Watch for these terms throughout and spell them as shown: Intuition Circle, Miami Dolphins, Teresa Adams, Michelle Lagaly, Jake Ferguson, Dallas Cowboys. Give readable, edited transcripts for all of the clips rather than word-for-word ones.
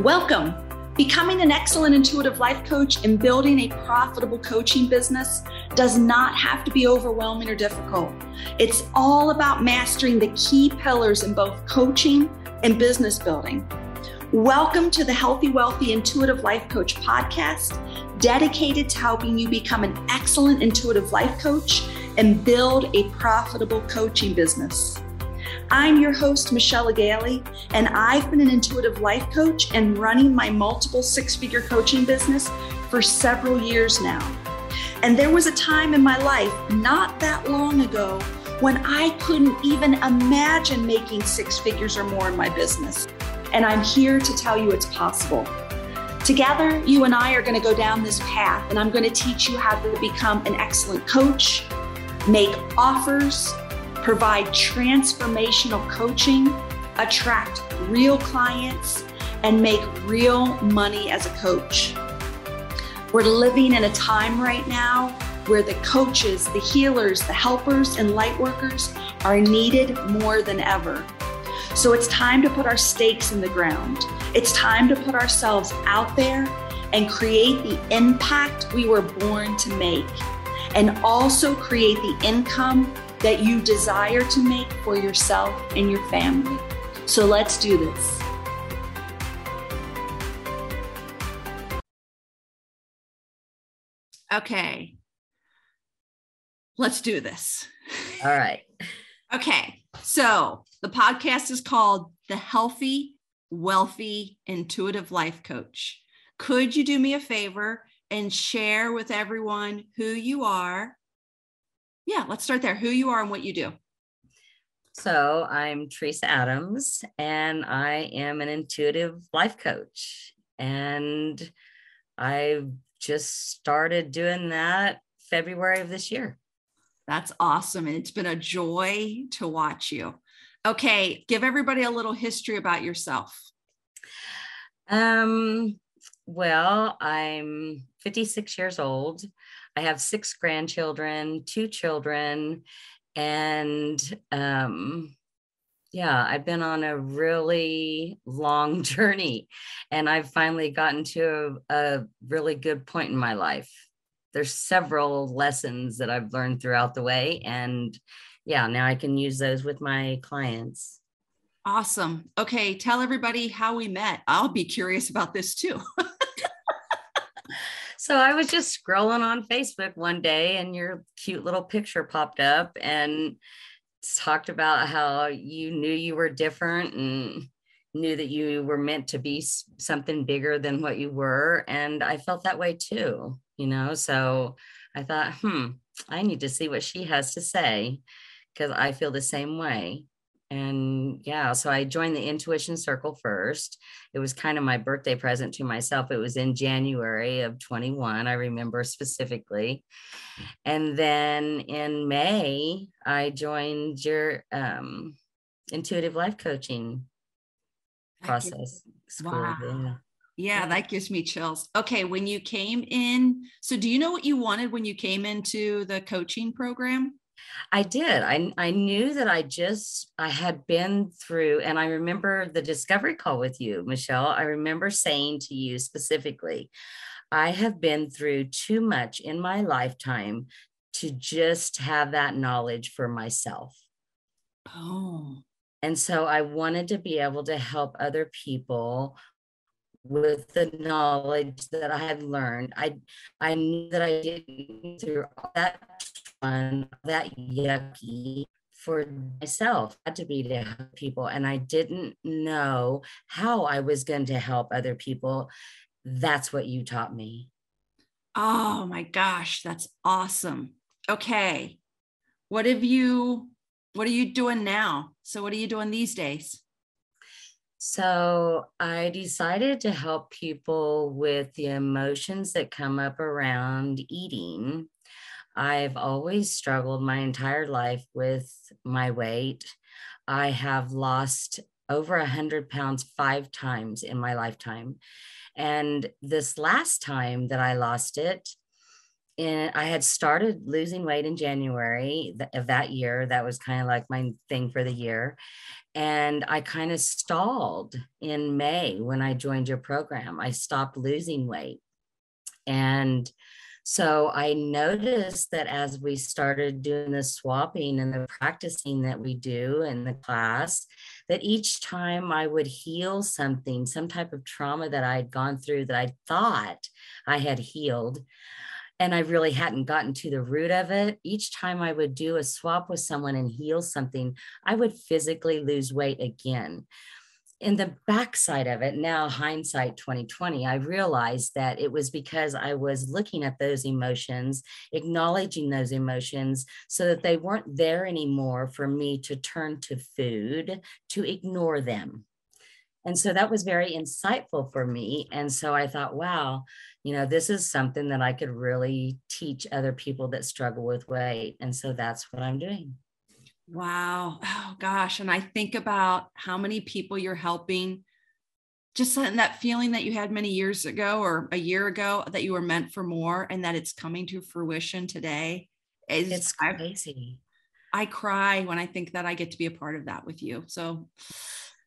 Welcome. Becoming an excellent intuitive life coach and building a profitable coaching business does not have to be overwhelming or difficult. It's all about mastering the key pillars in both coaching and business building. Welcome to the Healthy, Wealthy, Intuitive Life Coach podcast, dedicated to helping you become an excellent intuitive life coach and build a profitable coaching business. I'm your host, Michelle Lagaly, and I've been an intuitive life coach and running my multiple six-figure coaching business for several years now. And there was a time in my life not that long ago when I couldn't even imagine making six figures or more in my business. And I'm here to tell you it's possible. Together, you and I are going to go down this path, and I'm going to teach you how to become an excellent coach, make offers, provide transformational coaching, attract real clients, and make real money as a coach. We're living in a time right now where the coaches, the healers, the helpers, and light workers are needed more than ever. So it's time to put our stakes in the ground. It's time to put ourselves out there and create the impact we were born to make, and also create the income that you desire to make for yourself and your family. So let's do this. Okay. Let's do this. All right. Okay. So the podcast is called The Healthy, Wealthy, Intuitive Life Coach. Could you do me a favor and share with everyone who you are? Yeah, let's start there. Who you are and what you do. So I'm Teresa Adams, and I am an intuitive life coach. And I've just started doing that February of this year. That's awesome. And it's been a joy to watch you. Okay. Give everybody a little history about yourself. Well, I'm 56 years old. I have 6 grandchildren, 2 children, and I've been on a really long journey, and I've finally gotten to a really good point in my life. There's several lessons that I've learned throughout the way, and now I can use those with my clients. Awesome. Okay, tell everybody how we met. I'll be curious about this too. So I was just scrolling on Facebook one day, and your cute little picture popped up and talked about how you knew you were different and knew that you were meant to be something bigger than what you were. And I felt that way too, so I thought, I need to see what she has to say, because I feel the same way. And so I joined the Intuition Circle first. It was kind of my birthday present to myself. It was in January of 21, I remember specifically. And then in May, I joined your intuitive life coaching process. Wow. Yeah, that gives me chills. Okay, when you came in, so do you know what you wanted when you came into the coaching program? I did. I knew that I had been through, and I remember the discovery call with you, Michelle. I remember saying to you specifically, I have been through too much in my lifetime to just have that knowledge for myself. Oh. And so I wanted to be able to help other people with the knowledge that I had learned. I knew that I didn't through all that fun, that yucky for myself. I had to be to help people, and I didn't know how I was going to help other people. That's what you taught me. Oh my gosh, that's awesome. Okay, what are you doing now? So what are you doing these days? So I decided to help people with the emotions that come up around eating. I've always struggled my entire life with my weight. I have lost over 100 pounds 5 times in my lifetime. And this last time that I lost it, and I had started losing weight in January of that year. That was kind of like my thing for the year. And I kind of stalled in May when I joined your program. I stopped losing weight. And so I noticed that as we started doing the swapping and the practicing that we do in the class, that each time I would heal something, some type of trauma that I had gone through that I thought I had healed, and I really hadn't gotten to the root of it. Each time I would do a swap with someone and heal something, I would physically lose weight again. In the backside of it, now hindsight 2020, I realized that it was because I was looking at those emotions, acknowledging those emotions so that they weren't there anymore for me to turn to food to ignore them. And so that was very insightful for me. And so I thought, wow, you know, this is something that I could really teach other people that struggle with weight. And so that's what I'm doing. Wow. Oh gosh. And I think about how many people you're helping, just letting that feeling that you had many years ago or a year ago that you were meant for more and that it's coming to fruition today. It's crazy. I cry when I think that I get to be a part of that with you. So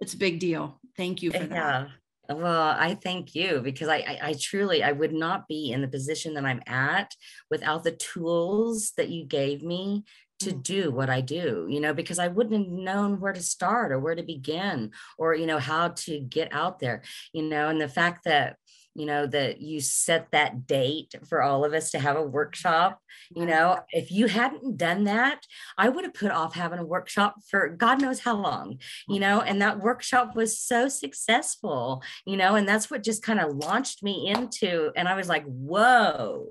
it's a big deal. Thank you for that. Yeah. Well, I thank you because I truly, I would not be in the position that I'm at without the tools that you gave me to do what I do, you know, because I wouldn't have known where to start or where to begin or, you know, how to get out there, you know, and the fact that, you know, that you set that date for all of us to have a workshop, you know, if you hadn't done that, I would have put off having a workshop for God knows how long, you know, and that workshop was so successful, you know, and that's what just kind of launched me into, and I was like, whoa,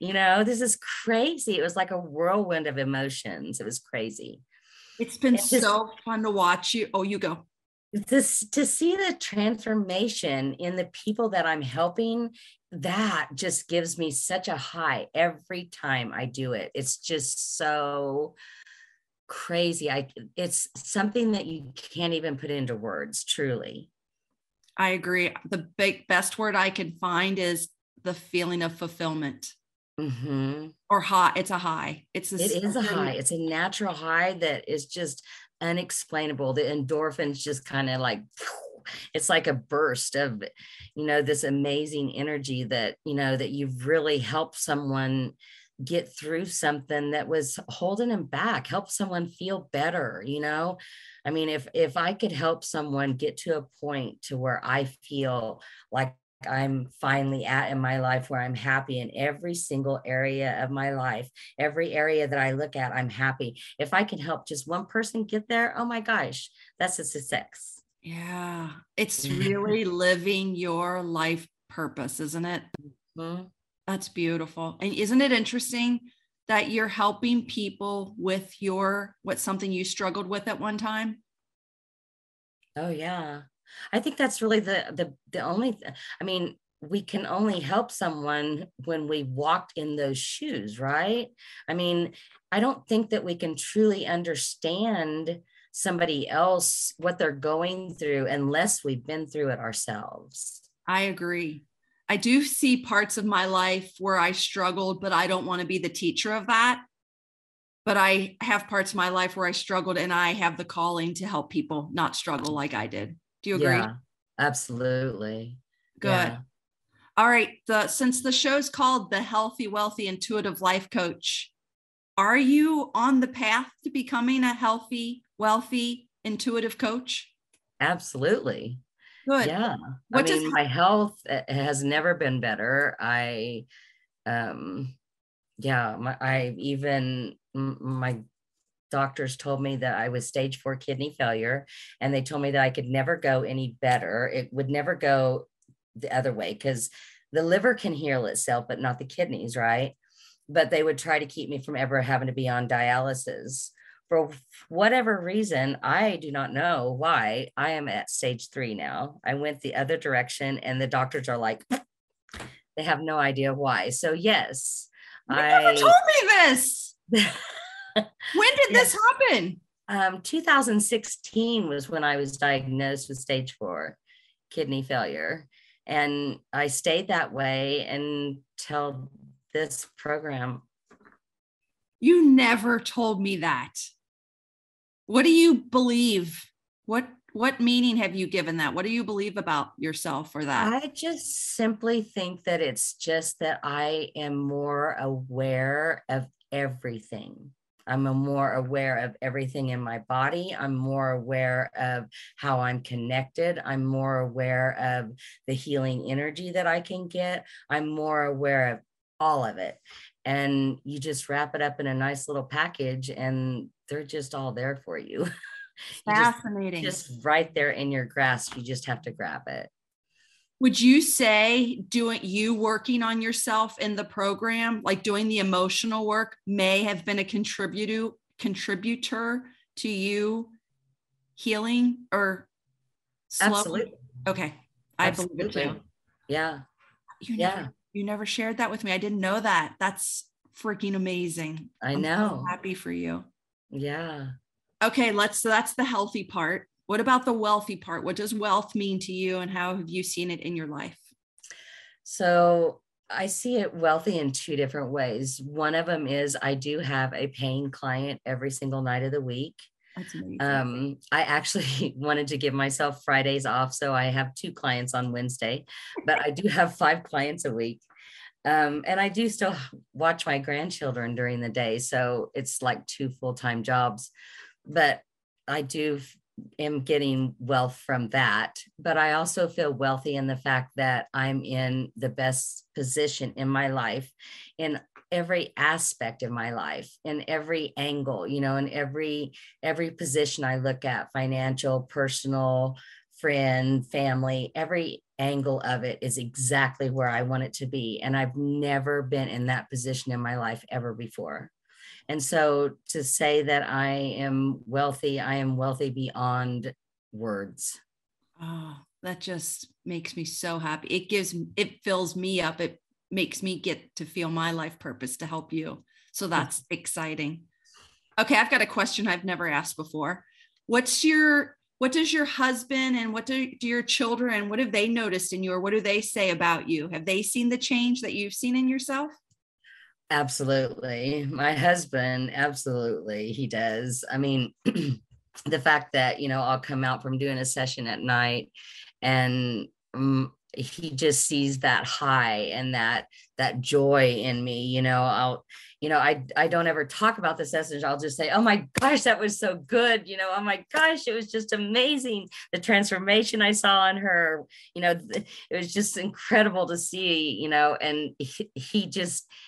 you know, this is crazy. It was like a whirlwind of emotions. It was crazy. It's been so fun to watch you. Oh, you go. This, to see the transformation in the people that I'm helping, that just gives me such a high every time I do it. It's just so crazy. It's something that you can't even put into words, truly. I agree. The best word I can find is the feeling of fulfillment. Mm-hmm. Or high. It's a high. It is a high. It's a natural high that is just unexplainable. The endorphins just kind of like, it's like a burst of, you know, this amazing energy that, you know, that you've really helped someone get through something that was holding them back, help someone feel better. You know, I mean, if I could help someone get to a point to where I feel like I'm finally at in my life, where I'm happy in every single area of my life, every area that I look at, I'm happy. If I can help just one person get there, oh my gosh, that's a success. Yeah. It's really living your life purpose, isn't it? Mm-hmm. That's beautiful. And isn't it interesting that you're helping people with what's something you struggled with at one time? Oh yeah. I think that's really the only, I mean, we can only help someone when we walked in those shoes, right? I mean, I don't think that we can truly understand somebody else, what they're going through, unless we've been through it ourselves. I agree. I do see parts of my life where I struggled, but I don't want to be the teacher of that. But I have parts of my life where I struggled and I have the calling to help people not struggle like I did. Do you agree? Yeah, absolutely. Good. Yeah. All right. Since the show's called The Healthy, Wealthy, Intuitive Life Coach, are you on the path to becoming a healthy, wealthy, intuitive coach? Absolutely. Good. Yeah. My health has never been better. My doctors told me that I was stage 4 kidney failure, and they told me that I could never go any better. It would never go the other way because the liver can heal itself, but not the kidneys, right? But they would try to keep me from ever having to be on dialysis. For whatever reason, I do not know why, I am at stage 3 now. I went the other direction, and the doctors are like, they have no idea why. So yes, you never told me this. When did this happen? 2016 was when I was diagnosed with stage 4 kidney failure. And I stayed that way until this program. You never told me that. What do you believe? What meaning have you given that? What do you believe about yourself or that? I just simply think that it's just that I am more aware of everything. I'm more aware of everything in my body. I'm more aware of how I'm connected. I'm more aware of the healing energy that I can get. I'm more aware of all of it. And you just wrap it up in a nice little package and they're just all there for you. Fascinating. Just right there in your grasp. You just have to grab it. Would you say working on yourself in the program, like doing the emotional work, may have been a contributor to you healing or slowly? Absolutely. Okay. Absolutely. I believe it too. Yeah. You never shared that with me. I didn't know that. That's freaking amazing. I know. I'm so happy for you. Yeah. Okay. So that's the healthy part. What about the wealthy part? What does wealth mean to you and how have you seen it in your life? So I see it wealthy in two different ways. One of them is I do have a paying client every single night of the week. That's amazing. I actually wanted to give myself Fridays off. So I have 2 clients on Wednesday, but I do have 5 clients a week. And I do still watch my grandchildren during the day. So it's like 2 full-time jobs, but I do am getting wealth from that. But I also feel wealthy in the fact that I'm in the best position in my life, in every aspect of my life, in every angle, in every position I look at, financial, personal, friend, family, every angle of it is exactly where I want it to be. And I've never been in that position in my life ever before. And so to say that I am wealthy beyond words. Oh, that just makes me so happy. It fills me up. It makes me get to feel my life purpose to help you. So that's exciting. Okay. I've got a question I've never asked before. What does your husband and what do your children, what have they noticed in you or what do they say about you? Have they seen the change that you've seen in yourself? Absolutely. My husband, absolutely. He does. I mean, the fact that, I'll come out from doing a session at night and he just sees that high and that joy in me, I don't ever talk about this essence. I'll just say, oh my gosh, that was so good. Oh my gosh, it was just amazing. The transformation I saw in her, it was just incredible to see, and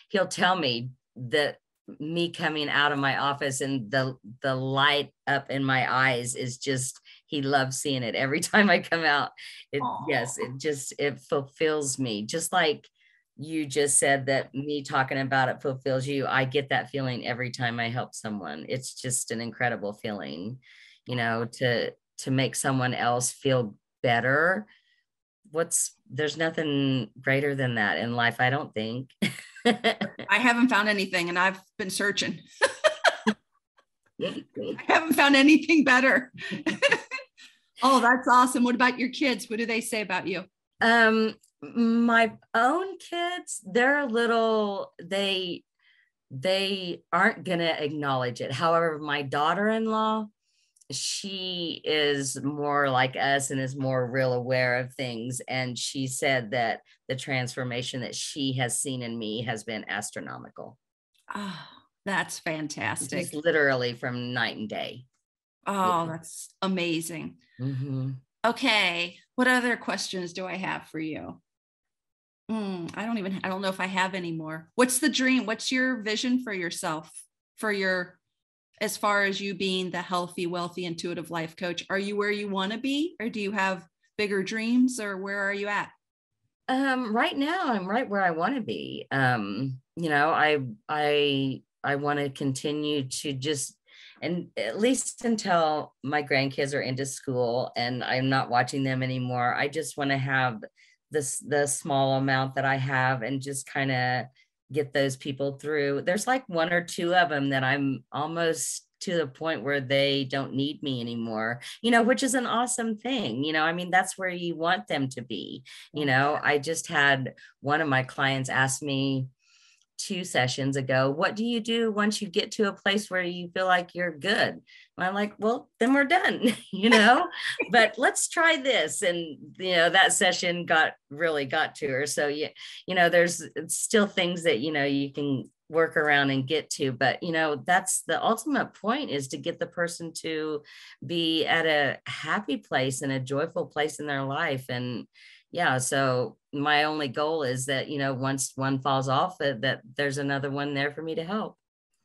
he'll tell me that me coming out of my office and the light up in my eyes is just, he loves seeing it every time I come out. It fulfills me. Just like you just said that me talking about it fulfills you. I get that feeling every time I help someone. It's just an incredible feeling, to make someone else feel better. There's nothing greater than that in life, I don't think. I haven't found anything and I've been searching. I haven't found anything better. Oh, that's awesome. What about your kids? What do they say about you? My own kids, they're a little, they aren't going to acknowledge it. However, my daughter-in-law, she is more like us and is more real aware of things. And she said that the transformation that she has seen in me has been astronomical. Oh, that's fantastic. Just literally from night and day. Oh, that's amazing. Mm-hmm. Okay. What other questions do I have for you? I don't know if I have any more. What's the dream? What's your vision for yourself, as far as you being the healthy, wealthy, intuitive life coach? Are you where you want to be, or do you have bigger dreams, or where are you at? Right now I'm right where I want to be. I want to continue to just, and at least until my grandkids are into school and I'm not watching them anymore, I just want to have the small amount that I have and just kind of get those people through. There's like 1 or 2 of them that I'm almost to the point where they don't need me anymore, which is an awesome thing. That's where you want them to be. I just had one of my clients ask me two sessions ago, what do you do once you get to a place where you feel like you're good? And I'm like, well, then we're done, you know, but let's try this. And, you know, that session really got to her. So, you know, there's still things that, you know, you can work around and get to, but, you know, that's the ultimate point, is to get the person to be at a happy place and a joyful place in their life. And yeah, so my only goal is that, you know, once one falls off, that there's another one there for me to help.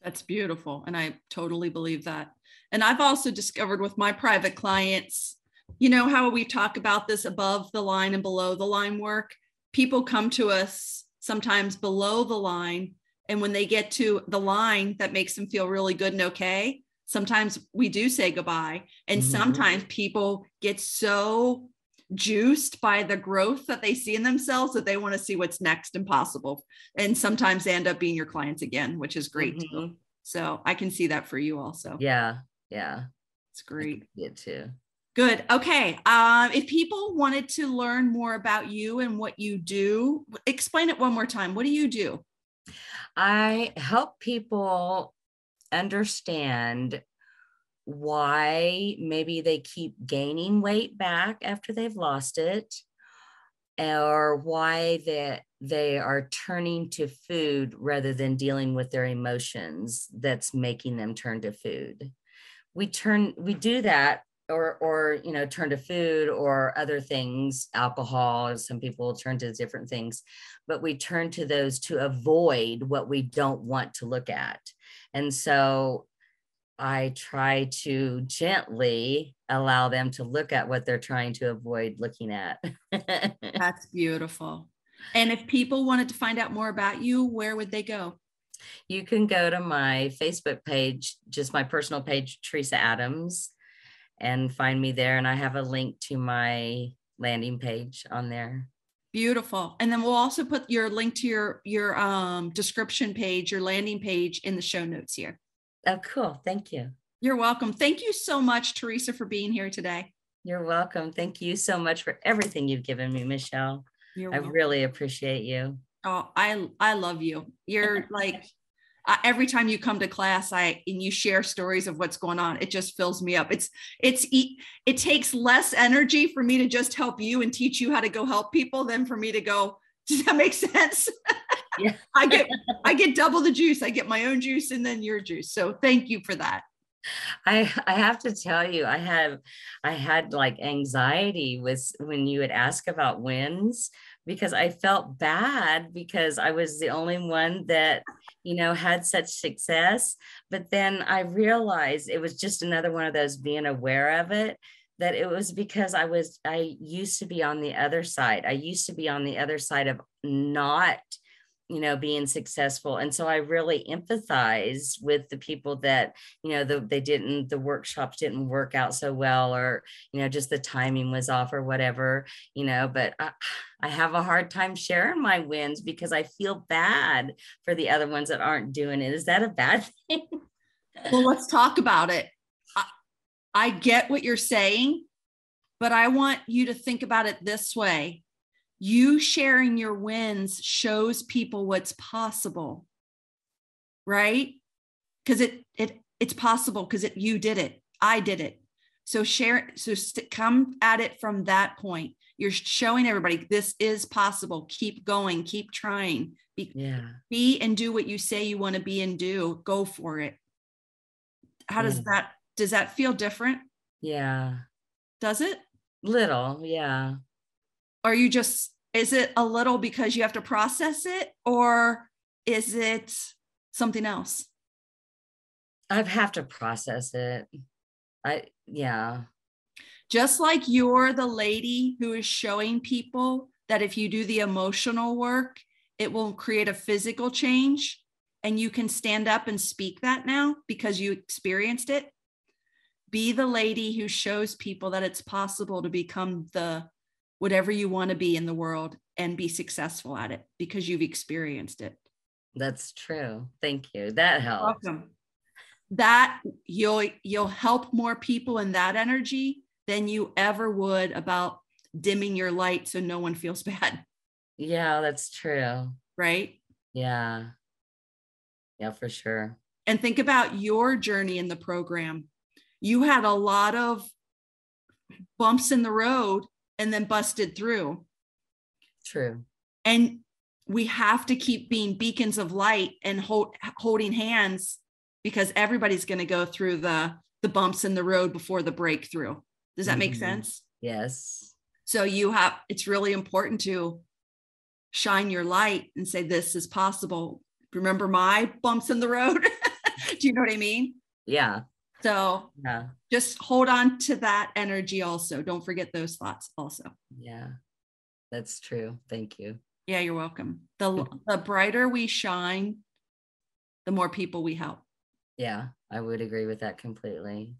That's beautiful. And I totally believe that. And I've also discovered with my private clients, you know, how we talk about this above the line and below the line work. People come to us sometimes below the line, and when they get to the line that makes them feel really good and okay, sometimes we do say goodbye. And sometimes people get so juiced by the growth that they see in themselves that they want to see what's next and possible. And sometimes they end up being your clients again, which is great too. So I can see that for you also. Yeah. Yeah. It's great. Yeah, too. Good. Okay. If people wanted to learn more about you and what you do, explain it one more time. What do you do? I help people understand why maybe they keep gaining weight back after they've lost it, or why that they are turning to food rather than dealing with their emotions that's making them turn to food. We do that or, you know, turn to food or other things, alcohol, some people turn to different things, but we turn to those to avoid what we don't want to look at. And so I try to gently allow them to look at what they're trying to avoid looking at. That's beautiful. And if people wanted to find out more about you, where would they go? You can go to my Facebook page, just my personal page, Teresa Adams, and find me there. And I have a link to my landing page on there. Beautiful. And then we'll also put your link to your description page, your landing page, in the show notes here. Oh, cool. Thank you. You're welcome. Thank you so much, Teresa, for being here today. You're welcome. Thank you so much for everything you've given me, Michelle. I really appreciate you. Oh, I love you. You're like, every time you come to class, and you share stories of what's going on, it just fills me up. It takes less energy for me to just help you and teach you how to go help people than for me to go, does that make sense? Yeah. I get double the juice. I get my own juice and then your juice. So thank you for that. I have to tell you, I had like anxiety with when you would ask about wins, because I felt bad because I was the only one that, you know, had such success. But then I realized it was just another one of those being aware of it, that it was because I used to be on the other side. I used to be on the other side of not, you know, being successful. And so I really empathize with the people that, you know, the workshops didn't work out so well, or, you know, just the timing was off or whatever, you know, but I have a hard time sharing my wins because I feel bad for the other ones that aren't doing it. Is that a bad thing? Well, let's talk about it. I get what you're saying, but I want you to think about it this way. You sharing your wins shows people what's possible, right? Because it's possible because you did it. I did it. So share. So come at it from that point. You're showing everybody this is possible. Keep going. Keep trying. Be and do what you say you want to be and do. Go for it. How does that feel different? Yeah. Does it? Little. Yeah. Are you just, is it a little because you have to process it, or is it something else? I'd have to process it. Yeah. Just like you're the lady who is showing people that if you do the emotional work, it will create a physical change, and you can stand up and speak that now because you experienced it. Be the lady who shows people that it's possible to become the whatever you want to be in the world and be successful at it because you've experienced it. That's true. Thank you. That helps. You're welcome. That you'll help more people in that energy than you ever would about dimming your light so no one feels bad. Yeah, that's true. Right? Yeah. Yeah, for sure. And think about your journey in the program. You had a lot of bumps in the road and then busted through. True. And we have to keep being beacons of light and holding hands, because everybody's going to go through the bumps in the road before the breakthrough. Does that make sense? Yes. So it's really important to shine your light and say, this is possible. Remember my bumps in the road? Do you know what I mean? Yeah. So just hold on to that energy also. Don't forget those thoughts also. Yeah, that's true. Thank you. Yeah, you're welcome. The brighter we shine, the more people we help. Yeah, I would agree with that completely.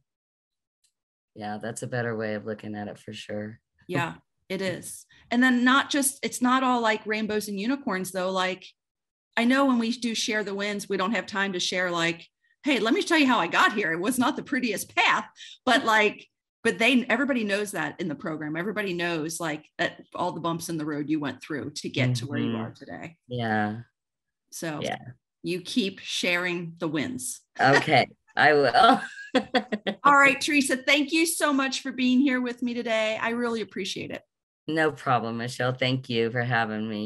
Yeah, that's a better way of looking at it for sure. Yeah, it is. And then it's not all like rainbows and unicorns though. Like, I know when we do share the wins, we don't have time to share like, hey, let me tell you how I got here. It was not the prettiest path, but everybody knows that in the program. Everybody knows like that all the bumps in the road you went through to get to where you are today. Yeah. So you keep sharing the wins. Okay, I will. All right, Teresa, thank you so much for being here with me today. I really appreciate it. No problem, Michelle. Thank you for having me.